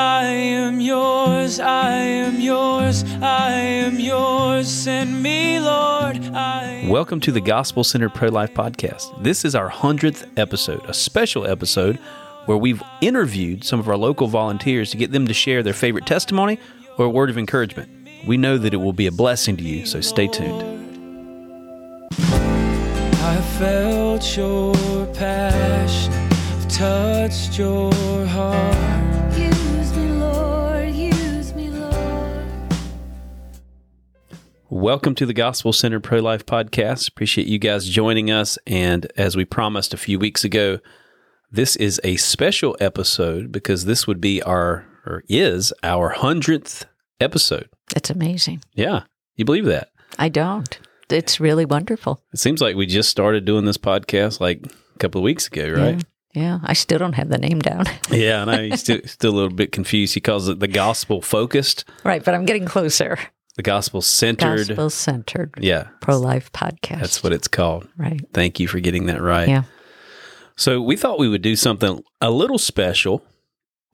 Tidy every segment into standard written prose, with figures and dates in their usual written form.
I am yours, I am yours, I am yours, send me, Lord. Welcome to the Gospel-Centered Pro-Life Podcast. This is our 100th episode, a special episode where we've interviewed some of our local volunteers to get them to share their favorite testimony or a word of encouragement. We know that it will be a blessing to you, so stay tuned. I felt your passion, I've touched your heart. Welcome to the Gospel-Centered Pro-Life Podcast. Appreciate you guys joining us. And as we promised a few weeks ago, this is a special episode because this would be our 100th episode. That's amazing. Yeah. You believe that? I don't. It's really wonderful. It seems like we just started doing this podcast like a couple of weeks ago, right? Yeah. Yeah, I still don't have the name down. Yeah, I know. You're still a little bit confused. He calls it the Gospel-Focused. Right, but I'm getting closer. The Gospel-Centered Pro-Life Podcast. That's what it's called. Right. Thank you for getting that right. Yeah. So we thought we would do something a little special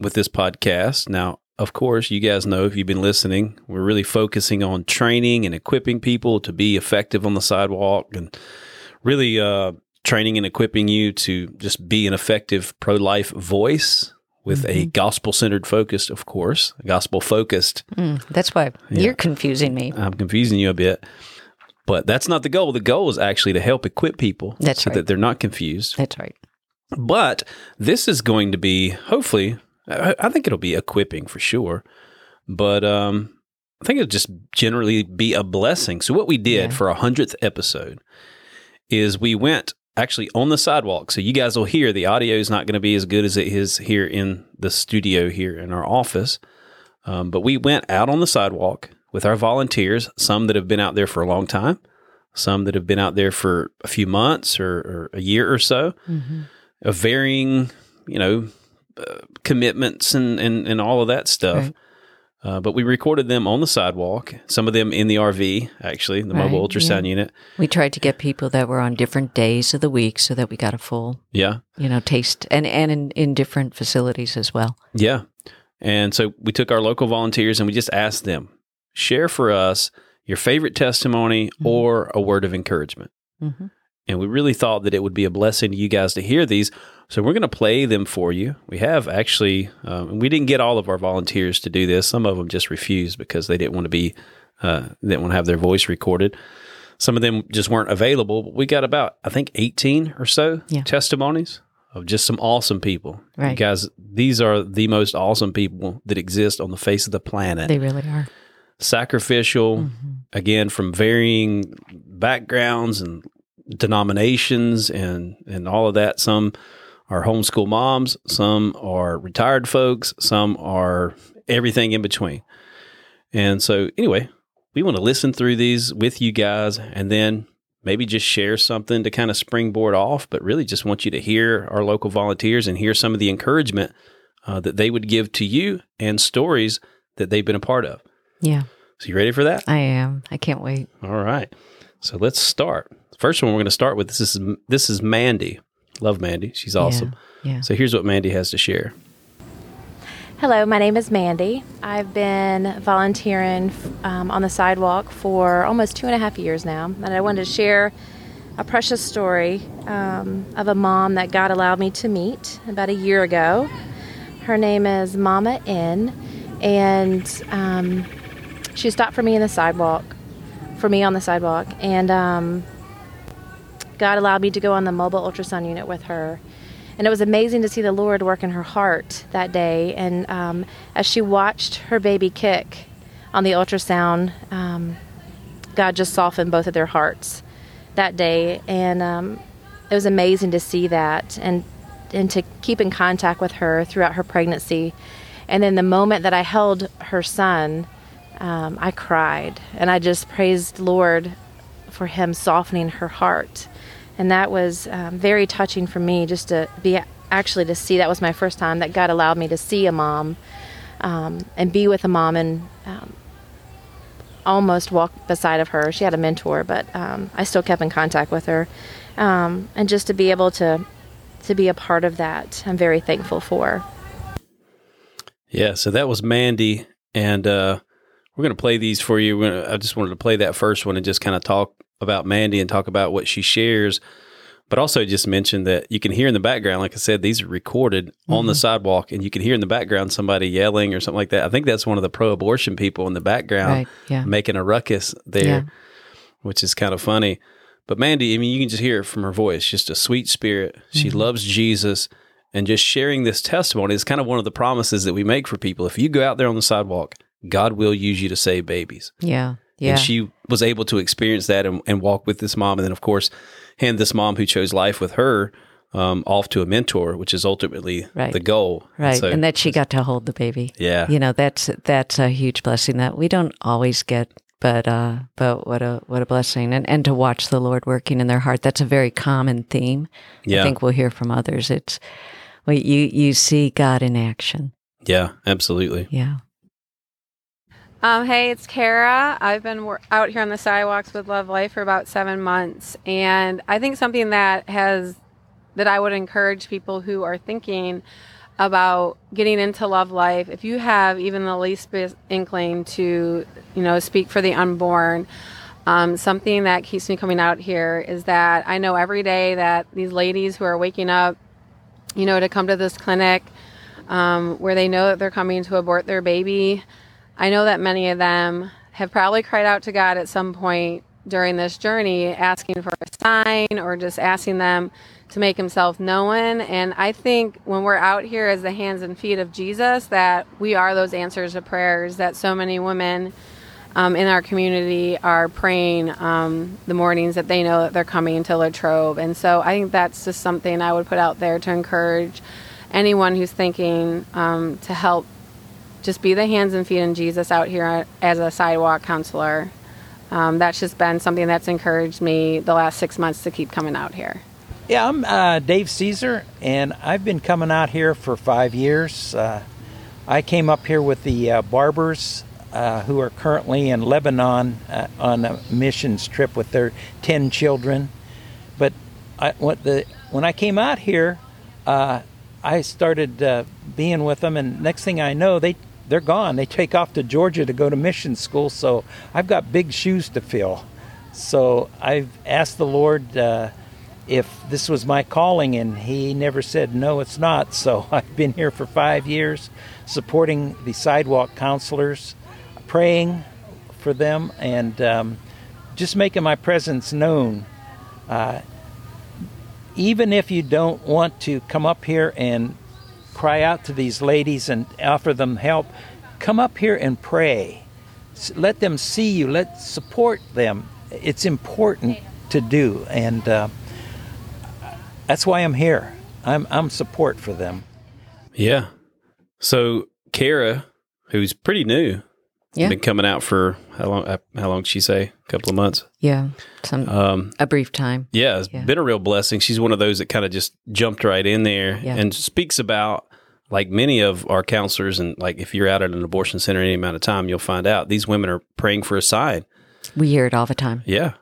with this podcast. Now, of course, you guys know if you've been listening, we're really focusing on training and equipping people to be effective on the sidewalk and really training and equipping you to just be an effective pro-life voice. With a gospel-centered focus, of course, gospel-focused. That's why you're confusing me. I'm confusing you a bit. But that's not the goal. The goal is actually to help equip people that they're not confused. That's right. But this is going to be, hopefully, I think it'll be equipping for sure. But I think it'll just generally be a blessing. So what we did for our 100th episode is we went actually on the sidewalk. So you guys will hear the audio is not going to be as good as it is here in the studio here in our office. But we went out on the sidewalk with our volunteers, some that have been out there for a long time, some that have been out there for a few months or a year or so, of varying, commitments and all of that stuff. Right. But we recorded them on the sidewalk, some of them in the RV, actually, the mobile ultrasound unit. We tried to get people that were on different days of the week so that we got a full taste and in different facilities as well. Yeah. And so we took our local volunteers and we just asked them, share for us your favorite testimony or a word of encouragement. And we really thought that it would be a blessing to you guys to hear these. So we're going to play them for you. We have actually, we didn't get all of our volunteers to do this. Some of them just refused because they didn't want to be, didn't want to have their voice recorded. Some of them just weren't available. But we got about, I think, 18 or so testimonies of just some awesome people. Right. You guys, these are the most awesome people that exist on the face of the planet. They really are. Sacrificial, again, from varying backgrounds and denominations and all of that. Some are homeschool moms, some are retired folks, some are everything in between. And so anyway, we want to listen through these with you guys and then maybe just share something to kind of springboard off, but really just want you to hear our local volunteers and hear some of the encouragement that they would give to you and stories that they've been a part of. Yeah. So you ready for that? I am. I can't wait. All right. So let's start. First one we're going to start with, this is Mandy. Love Mandy. She's awesome. Yeah. So here's what Mandy has to share. Hello, my name is Mandy. I've been volunteering on the sidewalk for almost 2.5 years now. And I wanted to share a precious story of a mom that God allowed me to meet about a year ago. Her name is Mama N. And she stopped for me on the sidewalk. And God allowed me to go on the mobile ultrasound unit with her. And it was amazing to see the Lord work in her heart that day. And as she watched her baby kick on the ultrasound, God just softened both of their hearts that day. And it was amazing to see that and to keep in contact with her throughout her pregnancy. And then the moment that I held her son, I cried. And I just praised the Lord for him softening her heart. And that was very touching for me just to be actually to see. That was my first time that God allowed me to see a mom and be with a mom and almost walk beside of her. She had a mentor, but I still kept in contact with her. And just to be able to be a part of that, I'm very thankful for. Yeah, so that was Mandy, and we're going to play these for you. I just wanted to play that first one and just kind of talk about Mandy and talk about what she shares, but also just mention that you can hear in the background, like I said, these are recorded on the sidewalk, and you can hear in the background somebody yelling or something like that. I think that's one of the pro-abortion people in the background making a ruckus there, which is kind of funny. But Mandy, I mean, you can just hear it from her voice, just a sweet spirit. She loves Jesus, and just sharing this testimony is kind of one of the promises that we make for people. If you go out there on the sidewalk, God will use you to save babies. Yeah. Yeah. And she was able to experience that and walk with this mom. And then, of course, hand this mom who chose life with her off to a mentor, which is ultimately the goal. Right. And, so, and that she got to hold the baby. Yeah. You know, that's a huge blessing that we don't always get. But what a blessing. And to watch the Lord working in their heart. That's a very common theme. Yeah. I think we'll hear from others. It's you see God in action. Yeah, absolutely. Yeah. Hey, it's Kara. I've been out here on the sidewalks with Love Life for about 7 months. And I think something that I would encourage people who are thinking about getting into Love Life, if you have even the least inkling to, you know, speak for the unborn, something that keeps me coming out here is that I know every day that these ladies who are waking up, you know, to come to this clinic where they know that they're coming to abort their baby, I know that many of them have probably cried out to God at some point during this journey, asking for a sign or just asking them to make himself known. And I think when we're out here as the hands and feet of Jesus, that we are those answers to prayers that so many women in our community are praying the mornings that they know that they're coming to Latrobe. And so I think that's just something I would put out there to encourage anyone who's thinking to help just be the hands and feet in Jesus out here as a sidewalk counselor. That's just been something that's encouraged me the last 6 months to keep coming out here. Yeah, I'm Dave Caesar, and I've been coming out here for 5 years. I came up here with the Barbers, who are currently in Lebanon on a missions trip with their 10 children. But when I came out here, I started being with them, and next thing I know, they're gone. They take off to Georgia to go to mission school, so I've got big shoes to fill. So I've asked the Lord... if this was my calling, and he never said, no, it's not. So I've been here for 5 years supporting the sidewalk counselors, praying for them, and just making my presence known. Even if you don't want to come up here and cry out to these ladies and offer them help, come up here and pray. Let them see you. Let's support them. It's important to do. And... that's why I'm here. I'm support for them. Yeah. So Kara, who's pretty new, been coming out for how long? How long did she say? A couple of months. Yeah. A brief time. Yeah. It's been a real blessing. She's one of those that kind of just jumped right in there and speaks about, like many of our counselors, and like if you're out at an abortion center any amount of time, you'll find out these women are praying for a sign. We hear it all the time. Yeah.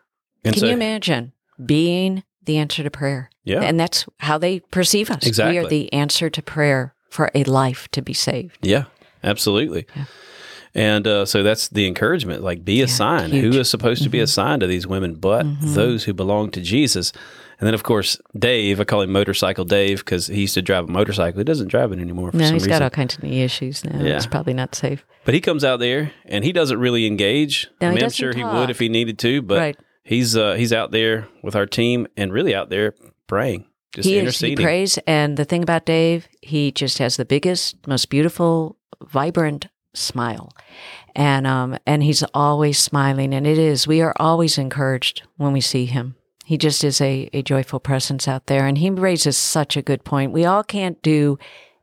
And Can you imagine being the answer to prayer? Yeah. And that's how they perceive us. Exactly. We are the answer to prayer for a life to be saved. Yeah, absolutely. Yeah. And so that's the encouragement, like be a sign. Huge. Who is supposed to be a sign to these women but those who belong to Jesus? And then, of course, Dave, I call him Motorcycle Dave because he used to drive a motorcycle. He doesn't drive it anymore for some reason. No, he's got all kinds of knee issues now. Yeah. It's probably not safe. But he comes out there, and he doesn't really engage. No, I mean, I'm sure he would if he needed to, but he's out there with our team and really out there praying, just interceding. He prays, and the thing about Dave, he just has the biggest, most beautiful, vibrant smile, and he's always smiling, and we are always encouraged when we see him. He just is a joyful presence out there, and he raises such a good point. We all can't do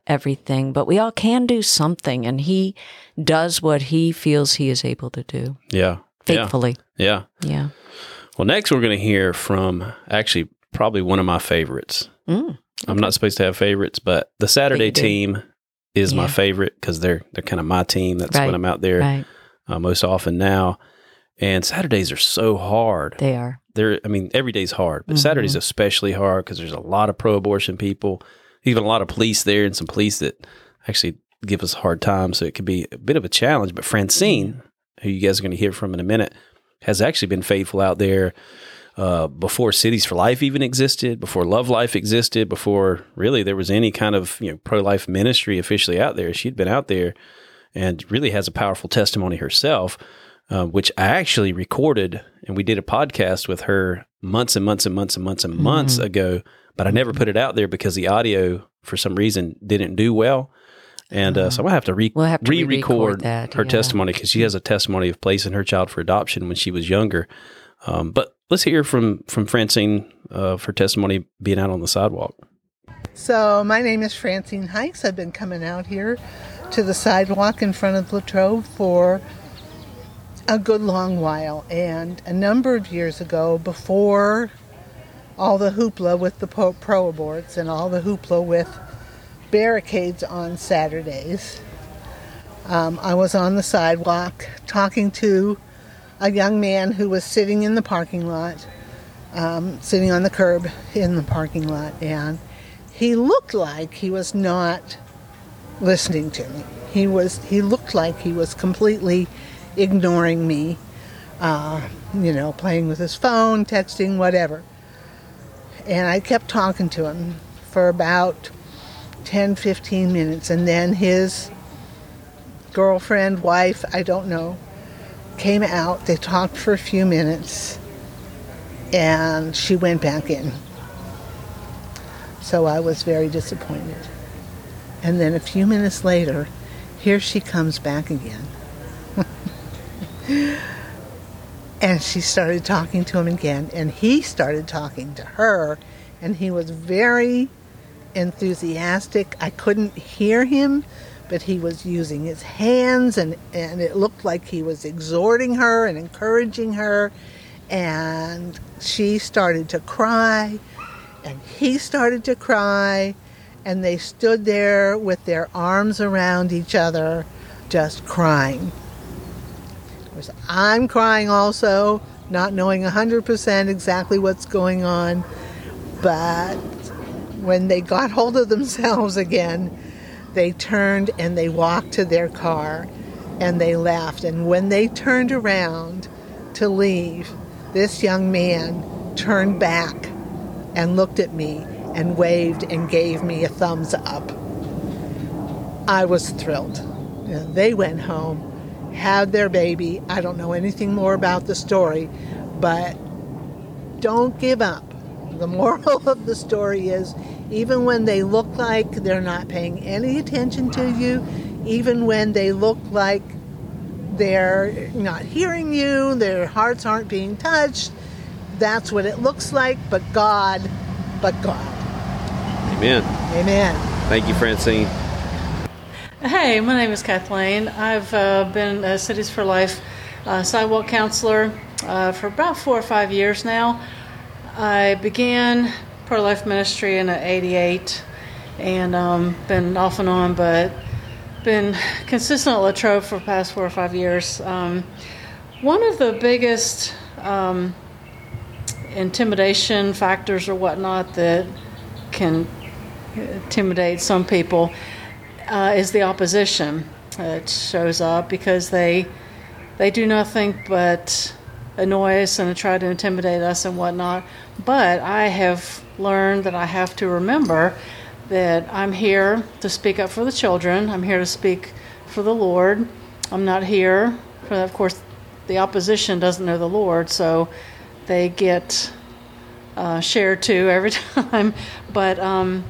everything, but we all can do something, and he does what he feels he is able to do. Yeah. Faithfully. Yeah. Yeah. Well, next we're going to hear from actually probably one of my favorites. Okay. I'm not supposed to have favorites, but the Saturday team is my favorite because they're kind of my team. That's when I'm out there most often now. And Saturdays are so hard. They are. I mean, every day's hard, but Saturday's especially hard because there's a lot of pro-abortion people, even a lot of police there, and some police that actually give us a hard time. So it could be a bit of a challenge. But Francine, who you guys are going to hear from in a minute, has actually been faithful out there before Cities for Life even existed, before Love Life existed, before really there was any kind of pro-life ministry officially out there. She'd been out there and really has a powerful testimony herself, which I actually recorded, and we did a podcast with her months mm-hmm. ago, but I never put it out there because the audio, for some reason, didn't do well. And so I'm going to have to re-record that, her testimony, because she has a testimony of placing her child for adoption when she was younger. But let's hear from Francine of her testimony being out on the sidewalk. So my name is Francine Hikes. I've been coming out here to the sidewalk in front of Latrobe for a good long while. And a number of years ago, before all the hoopla with the pro-aborts and all the hoopla with barricades on Saturdays, I was on the sidewalk talking to a young man who was sitting in the parking lot, sitting on the curb in the parking lot, and he looked like he was not listening to me. He looked like he was completely ignoring me, playing with his phone, texting, whatever. And I kept talking to him for about 10-15 minutes, and then his girlfriend, wife, I don't know, came out. They talked for a few minutes and she went back in. So I was very disappointed. And then a few minutes later, here she comes back again. And she started talking to him again, and he started talking to her, and he was very enthusiastic. I couldn't hear him, but he was using his hands, and it looked like he was exhorting her and encouraging her, and she started to cry, and he started to cry, and they stood there with their arms around each other, just crying. Of course, I'm crying also, not knowing 100% exactly what's going on, but when they got hold of themselves again, they turned and they walked to their car and they left. And when they turned around to leave, this young man turned back and looked at me and waved and gave me a thumbs up. I was thrilled. They went home, had their baby. I don't know anything more about the story, but don't give up. The moral of the story is, even when they look like they're not paying any attention to you, even when they look like they're not hearing you, their hearts aren't being touched, that's what it looks like, but God. Amen. Amen. Thank you, Francine. Hey, my name is Kathleen. I've been a Cities for Life sidewalk counselor for about 4 or 5 years now. I began pro-life ministry in '88 and been off and on, but been consistent at Latrobe for the past 4 or 5 years. One of the biggest intimidation factors or whatnot that can intimidate some people is the opposition. It shows up because they do nothing but annoy us and try to intimidate us and whatnot, but I have learned that I have to remember that I'm here to speak up for the children. I'm here to speak for the Lord. I'm not here for, of course, the opposition doesn't know the Lord, so they get shared to every time. But I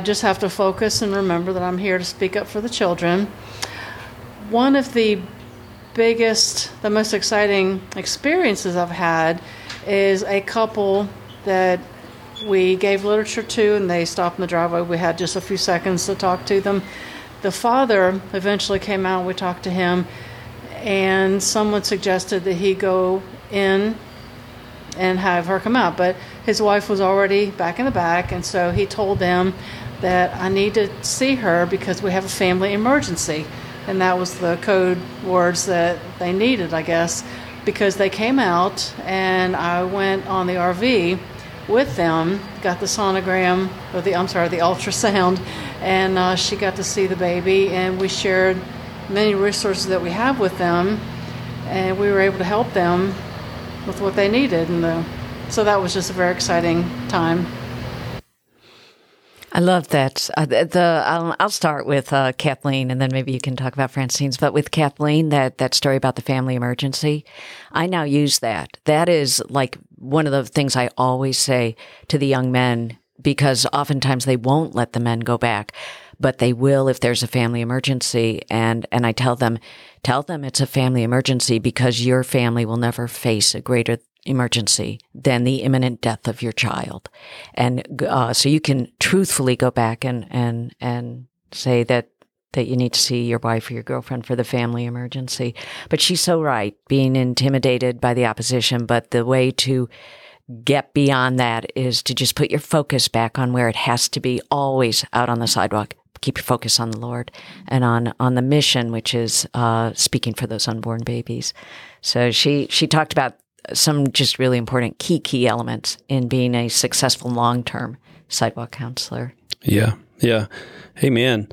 just have to focus and remember that I'm here to speak up for the children. One of the most exciting experiences I've had is a couple that we gave literature to, and they stopped in the driveway. We had just a few seconds to talk to them. The father eventually came out, we talked to him, and someone suggested that he go in and have her come out, but his wife was already back in the back, and so he told them that I need to see her because we have a family emergency. And that was the code words that they needed, I guess, because they came out and I went on the RV with them, got the sonogram, or the ultrasound, and she got to see the baby, and we shared many resources that we have with them, and we were able to help them with what they needed. And so that was just a very exciting time. I love that. I'll start with Kathleen, and then maybe you can talk about Francine's. But with Kathleen, that story about the family emergency, I now use that. That is like one of the things I always say to the young men, because oftentimes they won't let the men go back, but they will if there's a family emergency. And I tell them it's a family emergency because your family will never face a greater emergency than the imminent death of your child. And so you can truthfully go back and say that you need to see your wife or your girlfriend for the family emergency. But she's so right, being intimidated by the opposition. But the way to get beyond that is to just put your focus back on where it has to be, always out on the sidewalk. Keep your focus on the Lord and on the mission, which is speaking for those unborn babies. So she talked about some just really important key elements in being a successful long-term sidewalk counselor. Yeah. Hey, man.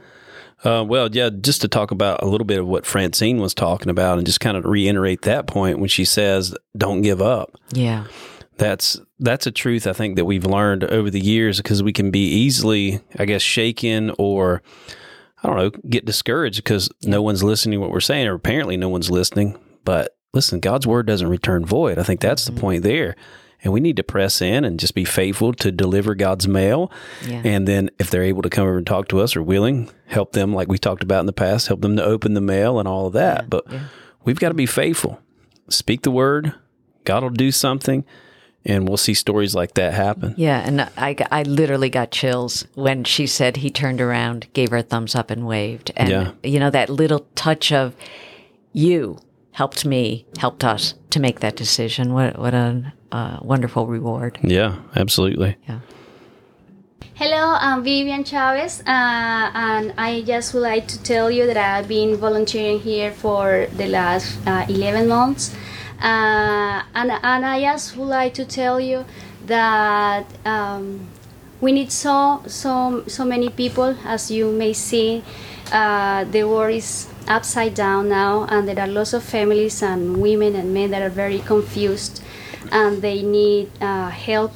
Well, yeah, just to talk about a little bit of what Francine was talking about and just kind of reiterate that point when she says, don't give up. Yeah. That's a truth I think that we've learned over the years, because we can be easily, I guess, shaken or, I don't know, get discouraged because no one's listening to what we're saying, or apparently no one's listening. But listen, God's word doesn't return void. I think that's the point there. And we need to press in and just be faithful to deliver God's mail. Yeah. And then if they're able to come over and talk to us or willing, help them, like we talked about in the past, help them to open the mail and all of that. Yeah. But we've got to be faithful. Speak the word. God will do something. And we'll see stories like that happen. Yeah, and I literally got chills when she said he turned around, gave her a thumbs up, and waved. And, you know, that little touch of you helped me, helped us to make that decision. What a wonderful reward. Yeah, absolutely. Yeah. Hello, I'm Vivian Chavez, and I just would like to tell you that I've been volunteering here for the last 11 months. And I just would like to tell you that we need so many people. As you may see, the world is upside down now, and there are lots of families and women and men that are very confused, and they need help.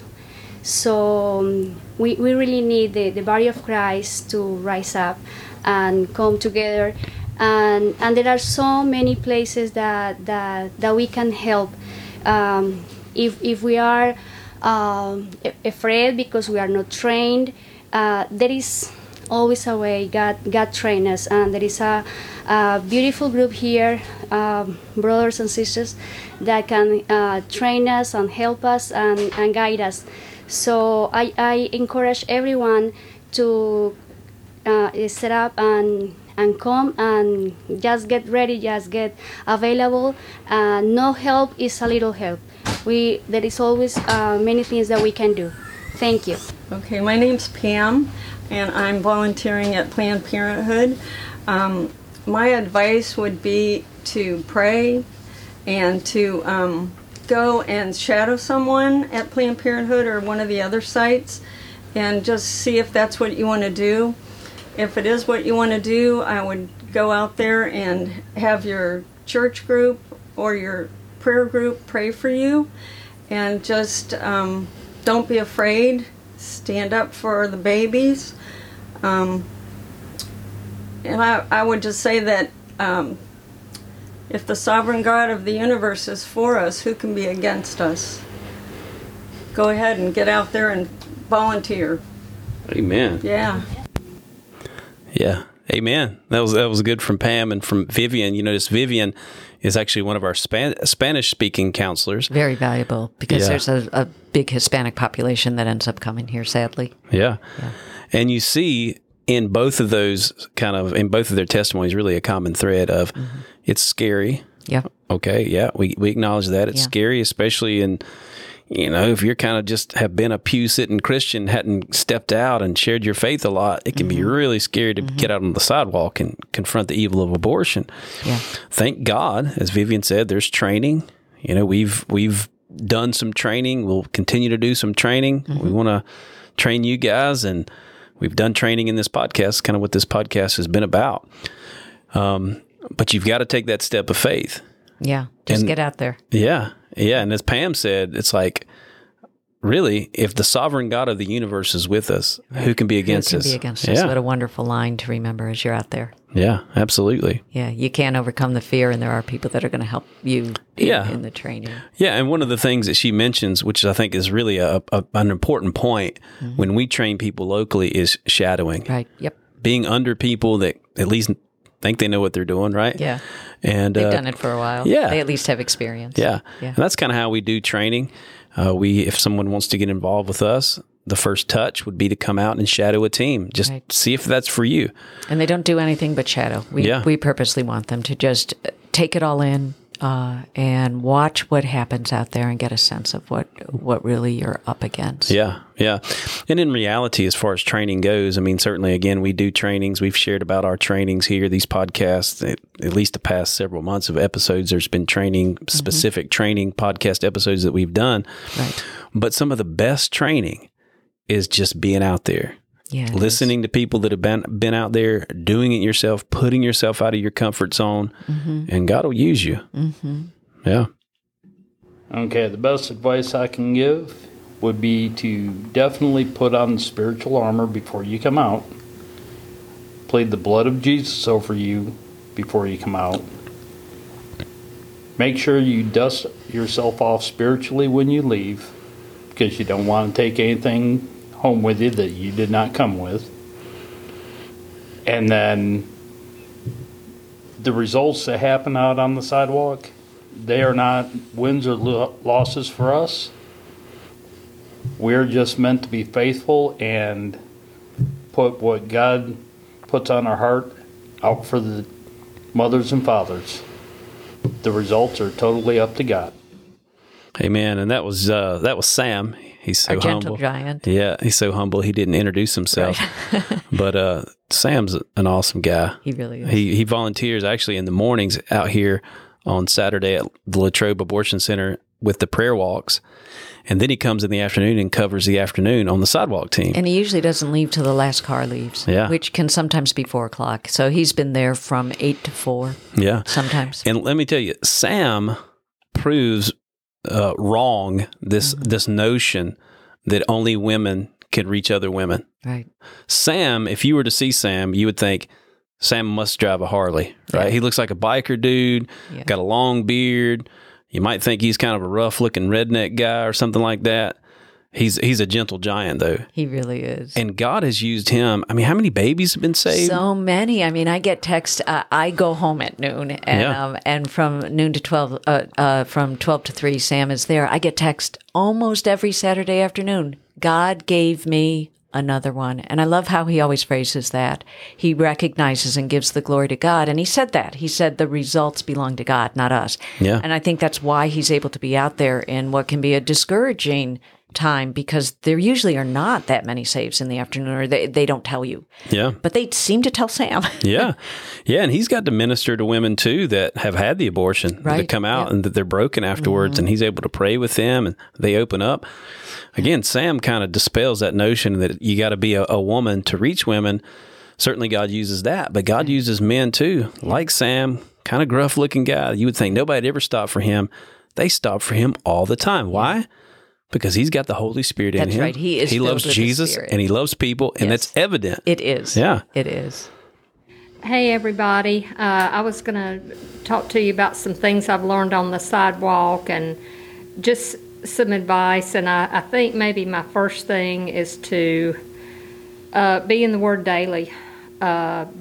So we really need the body of Christ to rise up and come together. And there are so many places that we can help. If we are afraid because we are not trained, there is always a way. God trained us, and there is a beautiful group here, brothers and sisters, that can train us and help us and guide us. So I encourage everyone to set up and come and just get ready, just get available. No help is a little help. There is always many things that we can do. Thank you. Okay, my name's Pam, and I'm volunteering at Planned Parenthood. My advice would be to pray and to go and shadow someone at Planned Parenthood or one of the other sites and just see if that's what you want to do. If it is what you want to do, I would go out there and have your church group or your prayer group pray for you. And just don't be afraid. Stand up for the babies. And I would just say that if the sovereign God of the universe is for us, who can be against us? Go ahead and get out there and volunteer. Amen. Yeah. Yeah. Amen. That was good from Pam and from Vivian. You notice Vivian is actually one of our Spanish-speaking counselors. Very valuable, because there's a big Hispanic population that ends up coming here, sadly. Yeah. And you see in both of those in both of their testimonies really a common thread of it's scary. Yeah. Okay. Yeah. We acknowledge that. It's scary, especially in, you know, if you're kind of just have been a pew-sitting Christian, hadn't stepped out and shared your faith a lot, it can be really scary to get out on the sidewalk and confront the evil of abortion. Yeah. Thank God, as Vivian said, there's training. You know, we've done some training. We'll continue to do some training. Mm-hmm. We want to train you guys, and we've done training in this podcast, kind of what this podcast has been about. But you've got to take that step of faith. Yeah. Just get out there. Yeah. Yeah. And as Pam said, it's like, really, if the sovereign God of the universe is with us, who can be against us? Who can be against us? What a wonderful line to remember as you're out there. Yeah, absolutely. Yeah. You can overcome the fear, and there are people that are going to help you in the training. Yeah. And one of the things that she mentions, which I think is really an important point when we train people locally, is shadowing. Right. Yep. Being under people that at least think they know what they're doing, right? Yeah. And they've done it for a while. Yeah. They at least have experience. Yeah. And that's kind of how we do training. If someone wants to get involved with us, the first touch would be to come out and shadow a team. Just see if that's for you. And they don't do anything but shadow. We purposely want them to just take it all in and watch what happens out there and get a sense of what really you're up against. Yeah, yeah. And in reality, as far as training goes, I mean, certainly, again, we do trainings. We've shared about our trainings here, these podcasts, at least the past several months of episodes. There's been specific training podcast episodes that we've done. Right. But some of the best training is just being out there. Yeah, listening to people that have been out there, doing it yourself, putting yourself out of your comfort zone, and God will use you. Mm-hmm. Yeah. Okay, the best advice I can give would be to definitely put on the spiritual armor before you come out. Plead the blood of Jesus over you before you come out. Make sure you dust yourself off spiritually when you leave, because you don't want to take anything home with you that you did not come with. And then the results that happen out on the sidewalk, they are not wins or losses for us. We're just meant to be faithful and put what God puts on our heart out for the mothers and fathers. The results are totally up to God. Amen. And that was Sam. He's so humble. Our gentle giant. Yeah, he's so humble. He didn't introduce himself. Right. But Sam's an awesome guy. He really is. He volunteers actually in the mornings out here on Saturday at the Latrobe Abortion Center with the prayer walks. And then he comes in the afternoon and covers the afternoon on the sidewalk team. And he usually doesn't leave till the last car leaves, which can sometimes be 4 o'clock. So he's been there from 8 to 4 sometimes. And let me tell you, Sam proves wrong this notion that only women can reach other women. Right. Sam, if you were to see Sam, you would think Sam must drive a Harley, right? Yeah. He looks like a biker dude, got a long beard. You might think he's kind of a rough looking redneck guy or something like that. He's a gentle giant, though. He really is. And God has used him. I mean, how many babies have been saved? So many. I mean, I get texts. I go home at noon, and from noon to 12, from 12 to 3, Sam is there. I get texts almost every Saturday afternoon. God gave me another one. And I love how he always phrases that. He recognizes and gives the glory to God. And he said that. He said the results belong to God, not us. Yeah. And I think that's why he's able to be out there in what can be a discouraging time, because there usually are not that many saves in the afternoon, or they don't tell you. Yeah. But they seem to tell Sam. Yeah. Yeah. And he's got to minister to women too that have had the abortion, that come out and that they're broken afterwards, and he's able to pray with them and they open up. Again, Sam kind of dispels that notion that you got to be a woman to reach women. Certainly God uses that, but God uses men too, like Sam, kind of gruff looking guy. You would think nobody ever stopped for him. They stopped for him all the time. Why? Because he's got the Holy Spirit in him. That's right. He loves Jesus and he loves people, and that's evident. It is. Yeah. It is. Hey, everybody. I was going to talk to you about some things I've learned on the sidewalk and just some advice. And I think maybe my first thing is to be in the Word daily.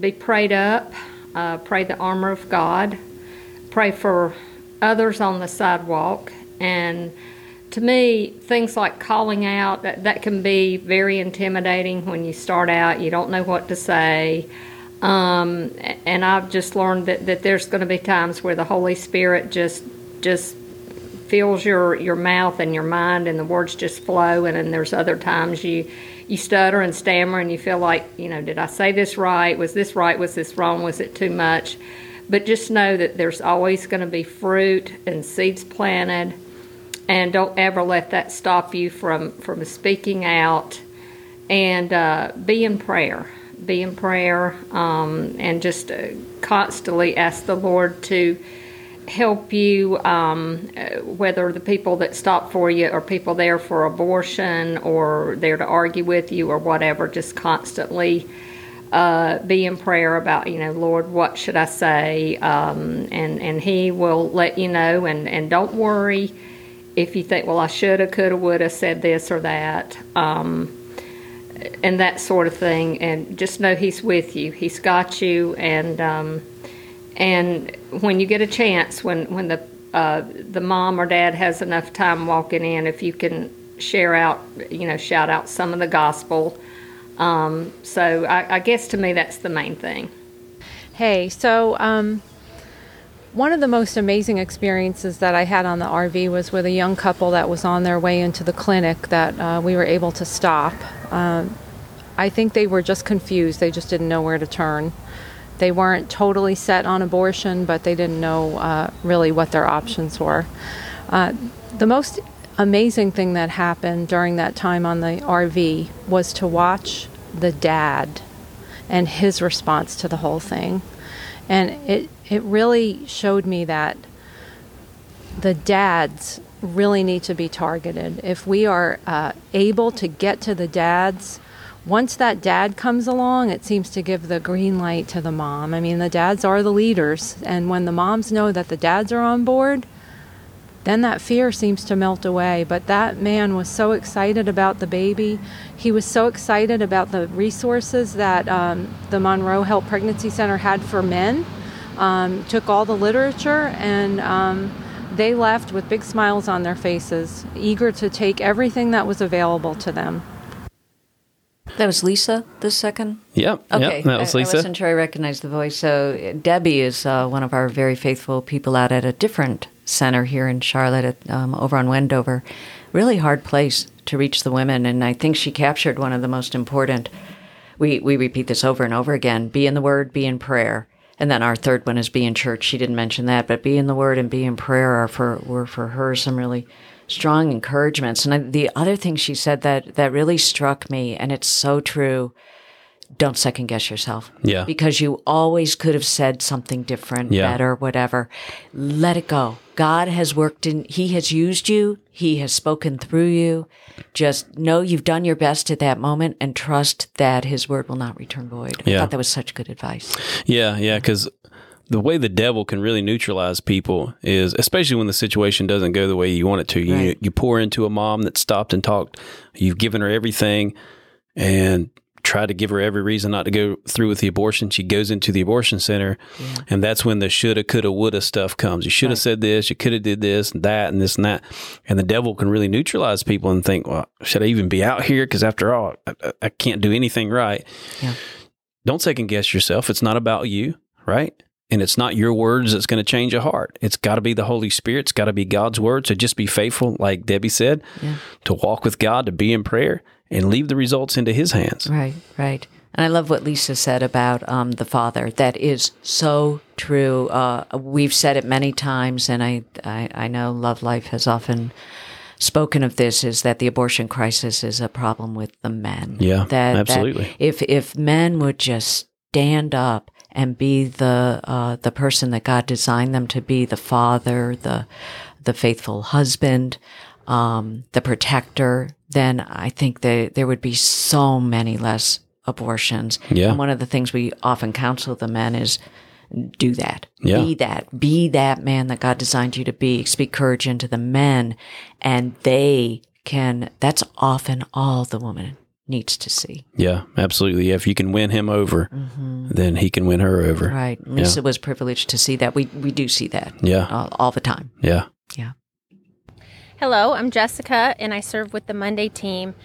Be prayed up. Pray the armor of God. Pray for others on the sidewalk. And to me, things like calling out, that can be very intimidating when you start out. You don't know what to say. And I've just learned that there's going to be times where the Holy Spirit just fills your mouth and your mind, and the words just flow. And then there's other times you stutter and stammer, and you feel like, did I say this right? Was this right? Was this wrong? Was it too much? But just know that there's always going to be fruit and seeds planted. And don't ever let that stop you from speaking out. And be in prayer. Be in prayer, and just constantly ask the Lord to help you, whether the people that stop for you are people there for abortion or there to argue with you or whatever. Just constantly be in prayer about, you know, Lord, what should I say? And He will let you know. And don't worry if you think, well, I shoulda, coulda, woulda said this or that. And that sort of thing, and just know He's with you. He's got you, and when you get a chance, when the mom or dad has enough time walking in, if you can shout out some of the gospel. So I guess to me that's the main thing. Hey, so one of the most amazing experiences that I had on the RV was with a young couple that was on their way into the clinic that we were able to stop. I think they were just confused. They just didn't know where to turn. They weren't totally set on abortion, but they didn't know really what their options were. The most amazing thing that happened during that time on the RV was to watch the dad and his response to the whole thing. And it really showed me that the dads really need to be targeted. If we are able to get to the dads, once that dad comes along, it seems to give the green light to the mom. I mean, the dads are the leaders. And when the moms know that the dads are on board, then that fear seems to melt away. But that man was so excited about the baby. He was so excited about the resources that the Monroe Help Pregnancy Center had for men. Took all the literature, and they left with big smiles on their faces, eager to take everything that was available to them. That was Lisa this second? Yep. Okay. Yep, that was Lisa. I wasn't sure I recognized the voice. So Debbie is one of our very faithful people out at a different center here in Charlotte over on Wendover. Really hard place to reach the women, and I think she captured one of the most important. We repeat this over and over again. Be in the Word, be in prayer. And then our third one is be in church. She didn't mention that, but be in the Word and be in prayer were for her some really strong encouragements. And the other thing she said that really struck me, and it's so true, don't second guess yourself. Yeah. Because you always could have said something different, better, whatever. Let it go. God has worked He has used you. He has spoken through you. Just know you've done your best at that moment and trust that His word will not return void. Yeah. I thought that was such good advice. Yeah, because the way the devil can really neutralize people is, especially when the situation doesn't go the way you want it to. Right. You pour into a mom that stopped and talked. You've given her everything and try to give her every reason not to go through with the abortion. She goes into the abortion center, and that's when the shoulda, coulda, woulda stuff comes. You should have said this, you could have did this and that and this and that. And the devil can really neutralize people and think, well, should I even be out here? Because after all, I can't do anything right. Yeah. Don't second guess yourself. It's not about you, right? And it's not your words that's going to change a heart. It's got to be the Holy Spirit. It's got to be God's word. So just be faithful, like Debbie said, to walk with God, to be in prayer, and leave the results into His hands. Right, right. And I love what Lisa said about the father. That is so true. We've said it many times, and I know Love Life has often spoken of this, is that the abortion crisis is a problem with the men. Yeah, absolutely. That if men would just stand up and be the person that God designed them to be, the father, the faithful husband, the protector, then I think there would be so many less abortions. Yeah. And one of the things we often counsel the men is do that. Yeah. Be that man that God designed you to be. Speak courage into the men, and that's often all the woman needs to see. Yeah, absolutely. If you can win him over, then he can win her over. Right. Lisa was privileged to see that. We do see that all the time. Yeah. Yeah. Hello, I'm Jessica, and I serve with the Monday team.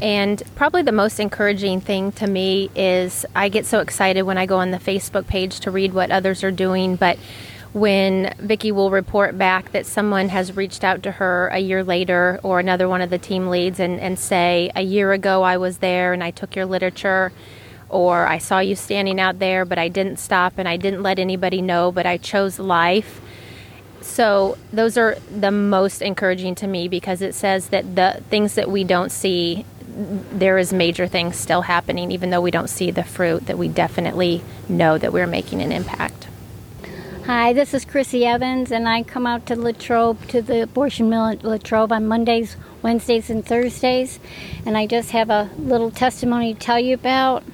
And probably the most encouraging thing to me is I get so excited when I go on the Facebook page to read what others are doing, but when Vicki will report back that someone has reached out to her a year later or another one of the team leads and say, a year ago I was there and I took your literature, or I saw you standing out there, but I didn't stop and I didn't let anybody know, but I chose life. So those are the most encouraging to me, because it says that the things that we don't see, there is major things still happening, even though we don't see the fruit, that we definitely know that we're making an impact. Hi, this is Chrissy Evans, and I come out to Latrobe, to the abortion mill at Latrobe on Mondays, Wednesdays, and Thursdays. And I just have a little testimony to tell you about.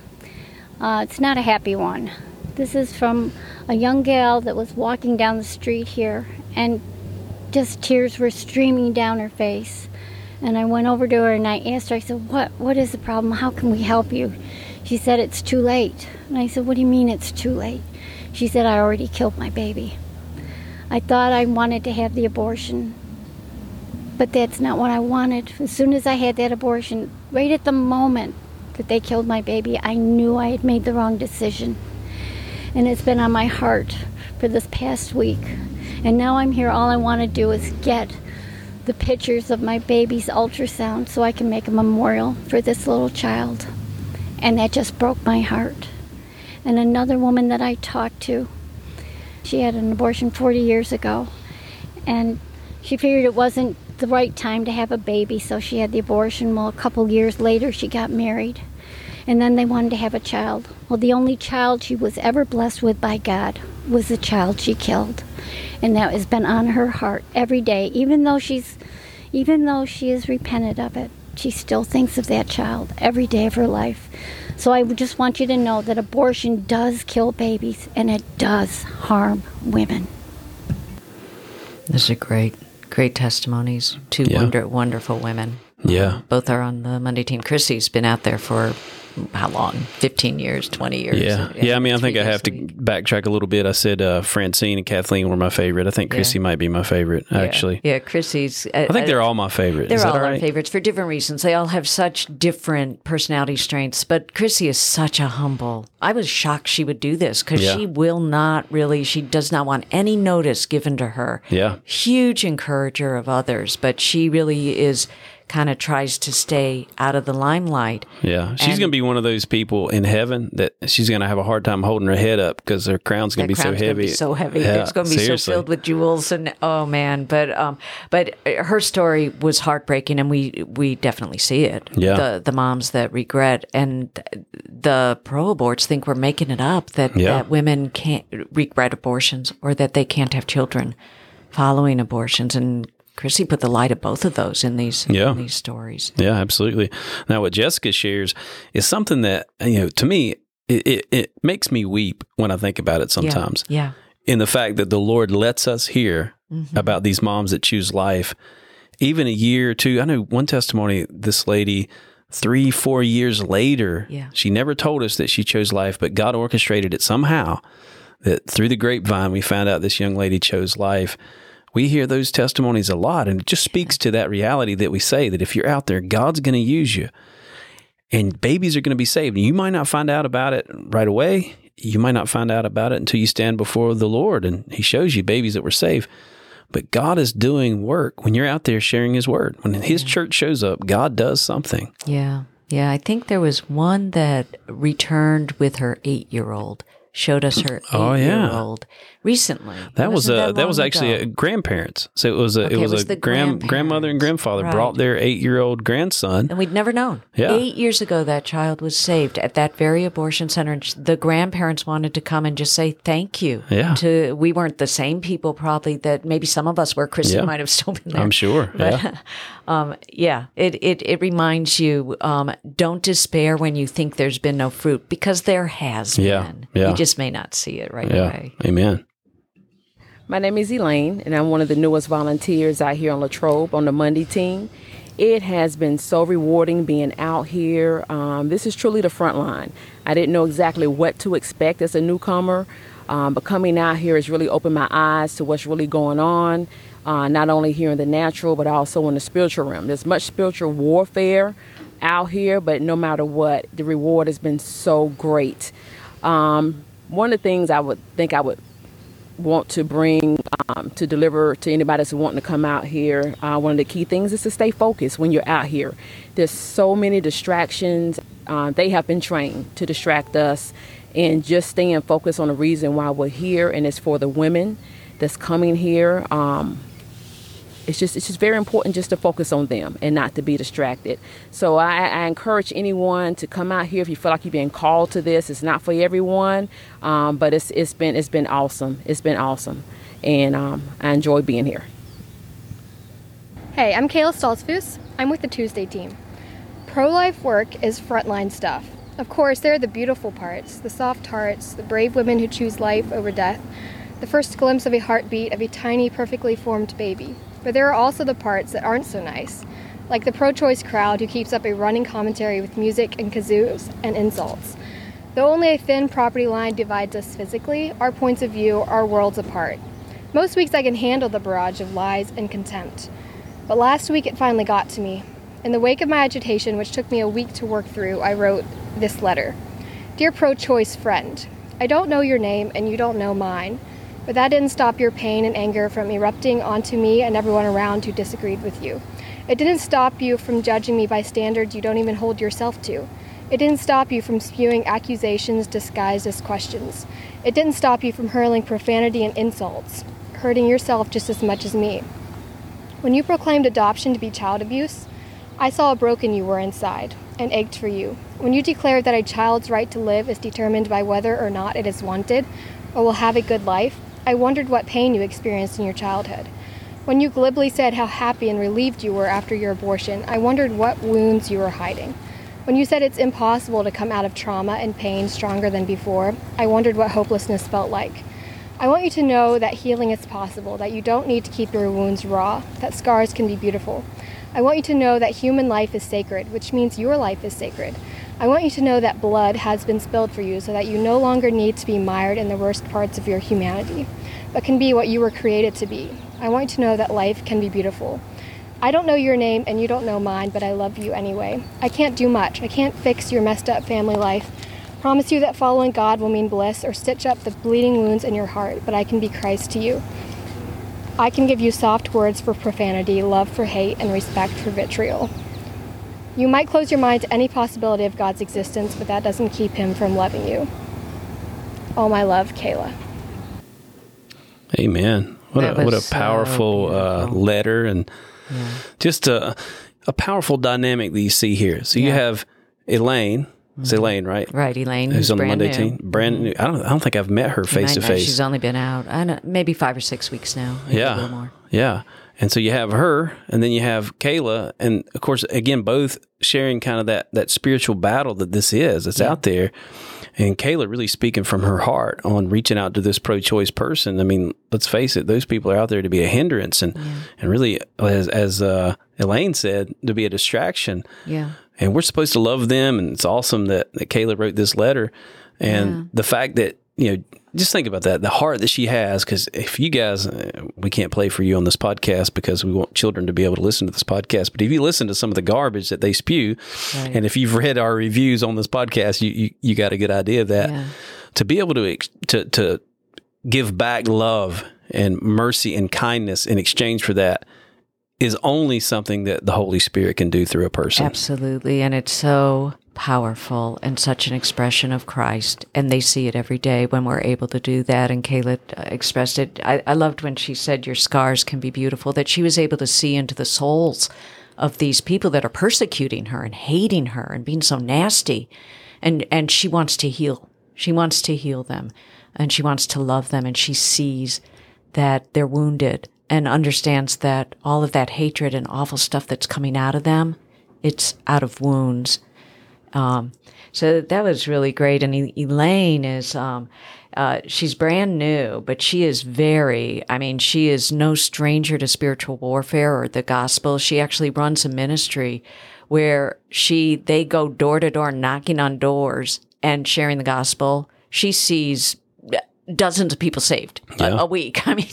It's not a happy one. This is from a young gal that was walking down the street here, and just tears were streaming down her face. And I went over to her and I asked her, I said, what is the problem? How can we help you? She said, it's too late. And I said, what do you mean it's too late? She said, I already killed my baby. I thought I wanted to have the abortion, but that's not what I wanted. As soon as I had that abortion, right at the moment that they killed my baby, I knew I had made the wrong decision. And it's been on my heart for this past week. And now I'm here, all I want to do is get the pictures of my baby's ultrasound so I can make a memorial for this little child. And that just broke my heart. And another woman that I talked to, she had an abortion 40 years ago, and she figured it wasn't the right time to have a baby, so she had the abortion. Well, a couple years later, she got married, and then they wanted to have a child. Well, the only child she was ever blessed with by God was the child she killed, and that has been on her heart every day. Even though she has repented of it, she still thinks of that child every day of her life. So I just want you to know that abortion does kill babies, and it does harm women. Those are great, great testimonies. Wonderful women. Yeah. Both are on the Monday team. Chrissy's been out there for how long? 15 years, 20 years. Yeah. Yeah, I mean, I think I have to backtrack a little bit. I said Francine and Kathleen were my favorite. I think Chrissy might be my favorite, actually. Yeah, Chrissy's. I think they're all my favorite. They're all our favorites for different reasons. They all have such different personality strengths, but Chrissy is such a humble. I was shocked she would do this, because she will not really, she does not want any notice given to her. Yeah. Huge encourager of others, but she really is kind of tries to stay out of the limelight. Yeah. She's going to be one of those people in heaven that she's going to have a hard time holding her head up, because her crown's going to be so heavy. It's going to be so heavy. Yeah, it's going to be so filled with jewels. And oh, man. But her story was heartbreaking, and we definitely see it. Yeah. The moms that regret, and the pro-aborts think we're making it up, that women can't regret abortions, or that they can't have children following abortions. And Chrissy put the light of both of those in these stories. Yeah, absolutely. Now, what Jessica shares is something that, to me, it makes me weep when I think about it sometimes. Yeah. In the fact that the Lord lets us hear about these moms that choose life, even a year or two. I know one testimony, this lady, 3-4 years later, she never told us that she chose life, but God orchestrated it somehow, that through the grapevine, we found out this young lady chose life. We hear those testimonies a lot, and it just speaks to that reality that we say that if you're out there, God's going to use you, and babies are going to be saved. You might not find out about it right away. You might not find out about it until you stand before the Lord, and He shows you babies that were saved. But God is doing work when you're out there sharing His word. When His church shows up, God does something. Yeah. Yeah, I think there was one that returned with her 8-year-old. Showed us her 8-year-old recently. That was actually grandparents. So it was the grandmother and grandfather brought their 8-year-old grandson, and we'd never known. Yeah. 8 years ago, that child was saved at that very abortion center. And the grandparents wanted to come and just say thank you. Yeah. We weren't the same people, probably, that maybe some of us were. Chrissy might have still been there. I'm sure. But, yeah. It reminds you, don't despair when you think there's been no fruit, because there has been. Yeah. You just may not see it right away. Amen. My name is Elaine, and I'm one of the newest volunteers out here on Latrobe on the Monday team. It has been so rewarding being out here. This is truly the front line. I didn't know exactly what to expect as a newcomer, but coming out here has really opened my eyes to what's really going on, not only here in the natural, but also in the spiritual realm. There's much spiritual warfare out here, but no matter what, the reward has been so great. One of the things I would want to bring to deliver to anybody that's wanting to come out here, one of the key things is to stay focused when you're out here. There's so many distractions. They have been trained to distract us, and just staying focused on the reason why we're here, and it's for the women. that's coming here. It's just very important just to focus on them and not to be distracted. So I encourage anyone to come out here if you feel like you're being called to this. It's not for everyone, but it's been awesome. It's been awesome, and I enjoy being here. Hey, I'm Kayla Stoltzfus. I'm with the Tuesday team. Pro-life work is frontline stuff. Of course, there are the beautiful parts, the soft hearts, the brave women who choose life over death, the first glimpse of a heartbeat of a tiny, perfectly formed baby. But there are also the parts that aren't so nice, like the pro-choice crowd who keeps up a running commentary with music and kazoos and insults. Though only a thin property line divides us physically, our points of view are worlds apart. Most weeks I can handle the barrage of lies and contempt, but last week it finally got to me. In the wake of my agitation, which took me a week to work through, I wrote this letter. Dear pro-choice friend, I don't know your name and you don't know mine. But that didn't stop your pain and anger from erupting onto me and everyone around who disagreed with you. It didn't stop you from judging me by standards you don't even hold yourself to. It didn't stop you from spewing accusations disguised as questions. It didn't stop you from hurling profanity and insults, hurting yourself just as much as me. When you proclaimed adoption to be child abuse, I saw how broken you were inside and ached for you. When you declared that a child's right to live is determined by whether or not it is wanted or will have a good life, I wondered what pain you experienced in your childhood. When you glibly said how happy and relieved you were after your abortion, I wondered what wounds you were hiding. When you said it's impossible to come out of trauma and pain stronger than before, I wondered what hopelessness felt like. I want you to know that healing is possible, that you don't need to keep your wounds raw, that scars can be beautiful. I want you to know that human life is sacred, which means your life is sacred. I want you to know that blood has been spilled for you so that you no longer need to be mired in the worst parts of your humanity, but can be what you were created to be. I want you to know that life can be beautiful. I don't know your name and you don't know mine, but I love you anyway. I can't do much. I can't fix your messed up family life. Promise you that following God will mean bliss or stitch up the bleeding wounds in your heart, but I can be Christ to you. I can give you soft words for profanity, love for hate, and respect for vitriol. You might close your mind to any possibility of God's existence, but that doesn't keep him from loving you. All my love, Kayla. Amen. What a powerful letter, and just a powerful dynamic that you see here. So you have Elaine. It's Elaine, right? Right, Elaine. Who's on the Monday team. Brand new. I don't think I've met her face to face. She's only been out maybe 5 or 6 weeks now. Yeah. A little more. Yeah. And so you have her, and then you have Kayla, and of course, again, both sharing kind of that spiritual battle that this is. It's out there. And Kayla really speaking from her heart on reaching out to this pro-choice person. I mean, let's face it, those people are out there to be a hindrance and really, as Elaine said, to be a distraction. Yeah. And we're supposed to love them, and it's awesome that Kayla wrote this letter. And the fact that, you know, just think about that, the heart that she has, because if you guys, we can't play for you on this podcast because we want children to be able to listen to this podcast. But if you listen to some of the garbage that they spew, and if you've read our reviews on this podcast, you got a good idea of that. To be able to give back love and mercy and kindness in exchange for that is only something that the Holy Spirit can do through a person. Absolutely. And it's so powerful and such an expression of Christ. And they see it every day when we're able to do that. And Kayla expressed it. I loved when she said your scars can be beautiful, that she was able to see into the souls of these people that are persecuting her and hating her and being so nasty. And she wants to heal. She wants to heal them, and she wants to love them. And she sees that they're wounded and understands that all of that hatred and awful stuff that's coming out of them, it's out of wounds. So that was really great. And Elaine is, she's brand new, but she is she is no stranger to spiritual warfare or the gospel. She actually runs a ministry where they go door to door, knocking on doors and sharing the gospel. She sees dozens of people saved a week. I mean,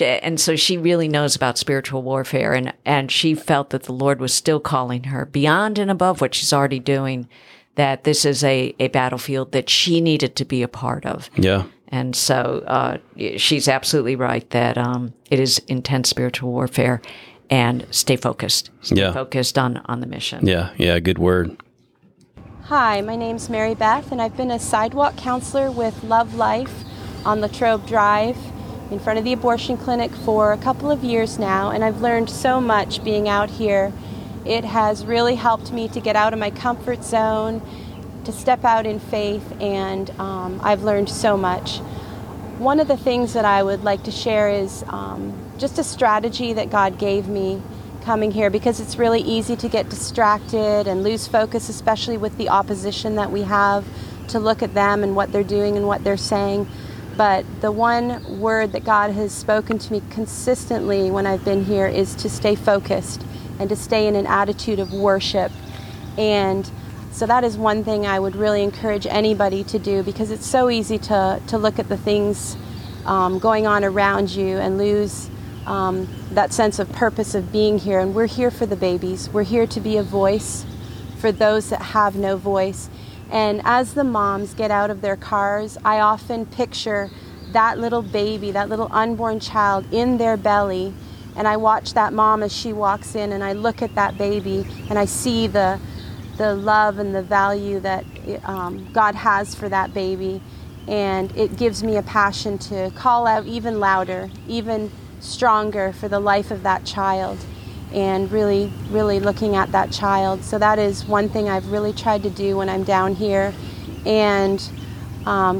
and so she really knows about spiritual warfare, and she felt that the Lord was still calling her beyond and above what she's already doing, that this is a battlefield that she needed to be a part of. Yeah. And so she's absolutely right that it is intense spiritual warfare, and stay focused. Focused on the mission. Yeah. Yeah. Good word. Hi, my name's Mary Beth, and I've been a sidewalk counselor with Love Life on Latrobe Drive in front of the abortion clinic for a couple of years now, and I've learned so much being out here. It has really helped me to get out of my comfort zone, to step out in faith, and I've learned so much. One of the things that I would like to share is just a strategy that God gave me coming here, because it's really easy to get distracted and lose focus, especially with the opposition that we have, to look at them and what they're doing and what they're saying. But the one word that God has spoken to me consistently when I've been here is to stay focused and to stay in an attitude of worship. And so that is one thing I would really encourage anybody to do, because it's so easy to look at the things going on around you and lose that sense of purpose of being here. And we're here for the babies. We're here to be a voice for those that have no voice. And as the moms get out of their cars, I often picture that little baby, that little unborn child in their belly. And I watch that mom as she walks in, and I look at that baby, and I see the love and the value that God has for that baby. And it gives me a passion to call out even louder, even stronger for the life of that child, and really, really looking at that child. So that is one thing I've really tried to do when I'm down here, and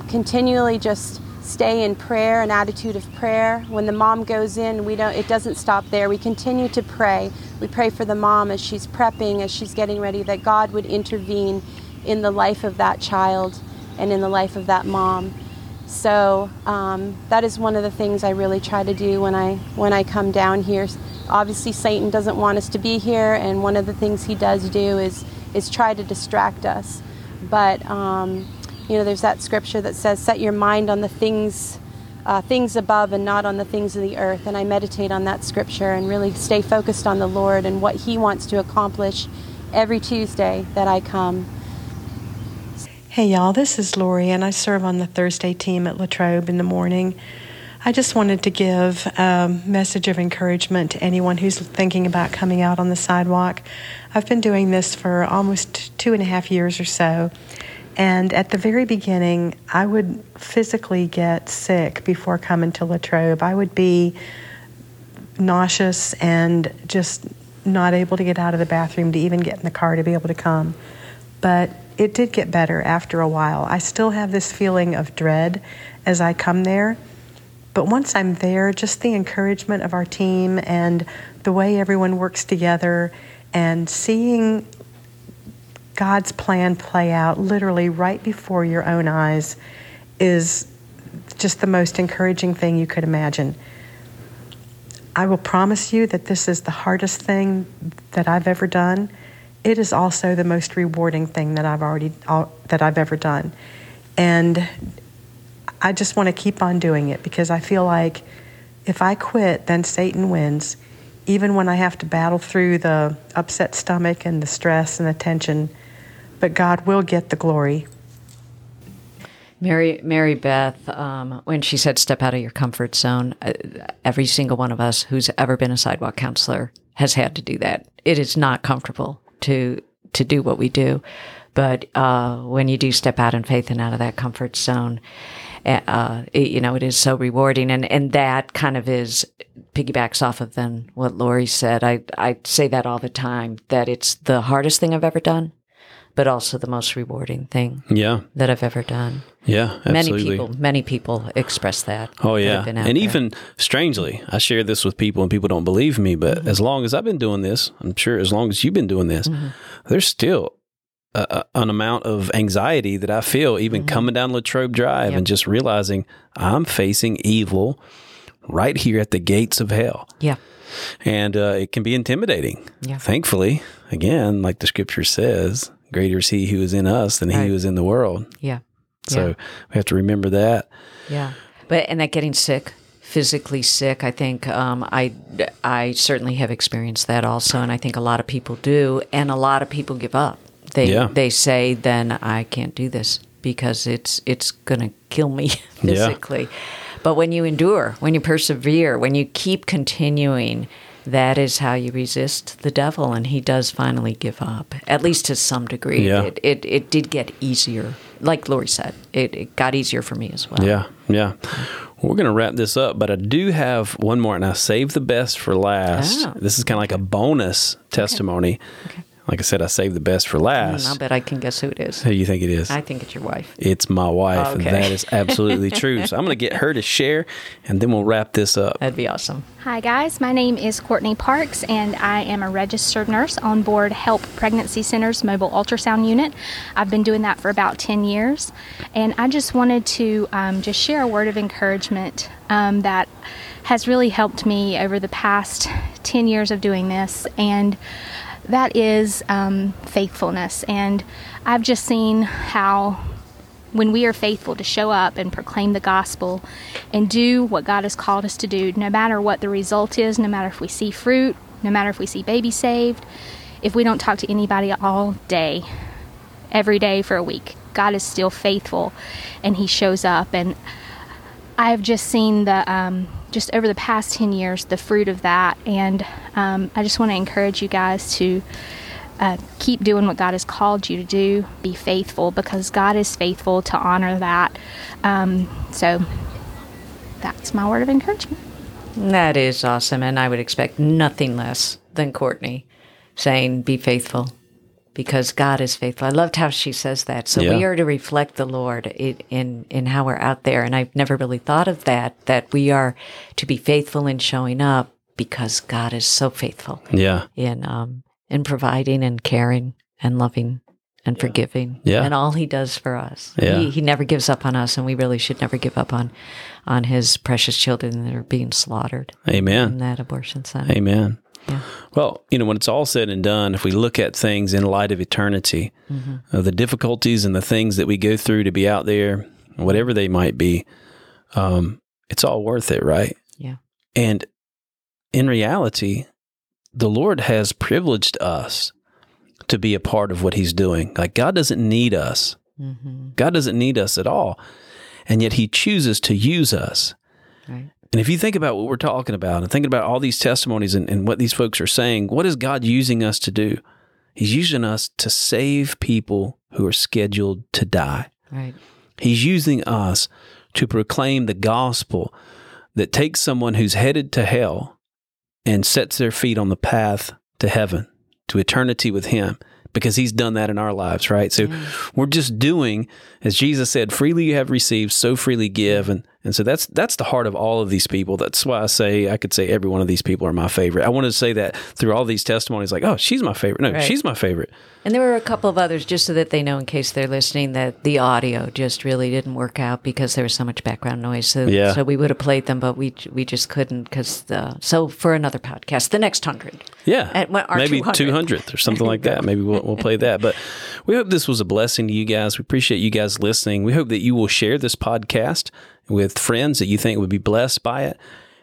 continually just stay in prayer, an attitude of prayer. When the mom goes in, it doesn't stop there. We continue to pray. We pray for the mom as she's prepping, as she's getting ready, that God would intervene in the life of that child and in the life of that mom. So that is one of the things I really try to do when I come down here. Obviously, Satan doesn't want us to be here, and one of the things he does do is try to distract us. But there's that scripture that says, "Set your mind on the things above, and not on the things of the earth." And I meditate on that scripture and really stay focused on the Lord and what He wants to accomplish every Tuesday that I come. Hey y'all, this is Lori, and I serve on the Thursday team at Latrobe in the morning. I just wanted to give a message of encouragement to anyone who's thinking about coming out on the sidewalk. I've been doing this for almost 2.5 years or so, and at the very beginning, I would physically get sick before coming to Latrobe. I would be nauseous and just not able to get out of the bathroom to even get in the car to be able to come. But it did get better after a while. I still have this feeling of dread as I come there. But once I'm there, just the encouragement of our team and the way everyone works together and seeing God's plan play out literally right before your own eyes is just the most encouraging thing you could imagine. I will promise you that this is the hardest thing that I've ever done. It is also the most rewarding thing that I've ever done, and I just want to keep on doing it, because I feel like if I quit, then Satan wins. Even when I have to battle through the upset stomach and the stress and the tension, but God will get the glory. Mary Beth, when she said step out of your comfort zone, every single one of us who's ever been a sidewalk counselor has had to do that. It is not comfortable to do what we do. But when you do step out in faith and out of that comfort zone, it is so rewarding. And that kind of piggybacks off of then what Lori said. I say that all the time, that it's the hardest thing I've ever done, but also the most rewarding thing that I've ever done. Yeah, absolutely. Many people express that. Oh, yeah. Even strangely, I share this with people and people don't believe me, but as long as I've been doing this, I'm sure as long as you've been doing this, there's still an amount of anxiety that I feel even coming down Latrobe Drive and just realizing I'm facing evil right here at the gates of hell. Yeah. And it can be intimidating. Yeah. Thankfully, again, like the scripture says, greater is He who is in us than he who is in the world. Yeah. So we have to remember that. Yeah. And that getting sick, physically sick, I think I certainly have experienced that also. And I think a lot of people do. And a lot of people give up. They say, then I can't do this because it's going to kill me physically. Yeah. But when you endure, when you persevere, when you keep continuing, that is how you resist the devil, and he does finally give up, at least to some degree. Yeah. It did get easier like Lori said, it got easier for me as well. Yeah, yeah. We're going to wrap this up, but I do have one more, and I saved the best for last. Oh. This is kind of like a bonus testimony. Okay. Like I said, I saved the best for last. I'll bet I can guess who it is. Who do you think it is? I think it's your wife. It's my wife, okay. And that is absolutely true. So I'm going to get her to share, and then we'll wrap this up. That'd be awesome. Hi, guys. My name is Courtney Parks, and I am a registered nurse on board Help Pregnancy Center's mobile ultrasound unit. I've been doing that for about 10 years, and I just wanted to just share a word of encouragement that has really helped me over the past 10 years of doing this, and that is faithfulness. And I've just seen how when we are faithful to show up and proclaim the gospel and do what God has called us to do, no matter what the result is, no matter if we see fruit, no matter if we see babies saved, if we don't talk to anybody all day, every day for a week, God is still faithful and he shows up. And I've just seen the just over the past 10 years, the fruit of that. And I just want to encourage you guys to keep doing what God has called you to do. Be faithful, because God is faithful to honor that. So that's my word of encouragement. That is awesome. And I would expect nothing less than Courtney saying, be faithful, because God is faithful. I loved how she says that. So we are to reflect the Lord in how we're out there. And I've never really thought of that we are to be faithful in showing up because God is so faithful in providing and caring and loving and forgiving and all he does for us. Yeah. He never gives up on us, and we really should never give up on his precious children that are being slaughtered. Amen. In that abortion center. Amen. Yeah. Well, when it's all said and done, if we look at things in light of eternity, the difficulties and the things that we go through to be out there, whatever they might be, it's all worth it, right? Yeah. And in reality, the Lord has privileged us to be a part of what he's doing. Like, God doesn't need us. Mm-hmm. God doesn't need us at all. And yet he chooses to use us. Right. And if you think about what we're talking about and thinking about all these testimonies and what these folks are saying, what is God using us to do? He's using us to save people who are scheduled to die. Right. He's using us to proclaim the gospel that takes someone who's headed to hell and sets their feet on the path to heaven, to eternity with him, because he's done that in our lives, right? So we're just doing, as Jesus said, freely you have received, so freely give. And so that's the heart of all of these people. That's why I could say every one of these people are my favorite. I want to say that through all these testimonies, like, oh, she's my favorite. No, she's my favorite. And there were a couple of others, just so that they know in case they're listening, that the audio just really didn't work out because there was so much background noise. So we would have played them, but we just couldn't. So for another podcast, the next 100. Yeah. Maybe 200th or something like that. Maybe we'll play that. But we hope this was a blessing to you guys. We appreciate you guys listening. We hope that you will share this podcast with friends that you think would be blessed by it.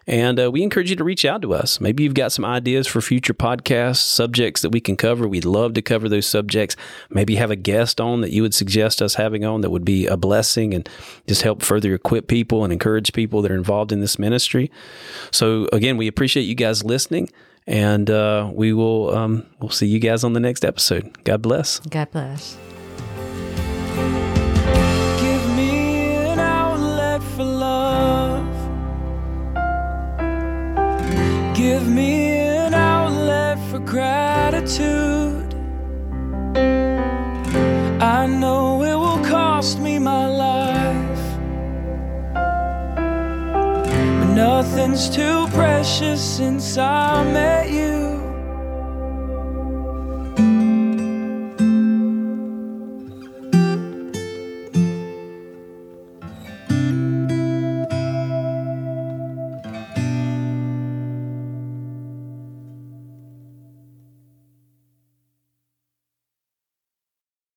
And we encourage you to reach out to us. Maybe you've got some ideas for future podcasts, subjects that we can cover. We'd love to cover those subjects. Maybe have a guest on that you would suggest us having on that would be a blessing and just help further equip people and encourage people that are involved in this ministry. So again, we appreciate you guys listening, and we will we'll see you guys on the next episode. God bless. God bless. Give me an outlet for gratitude. I know it will cost me my life, but nothing's too precious since I met you.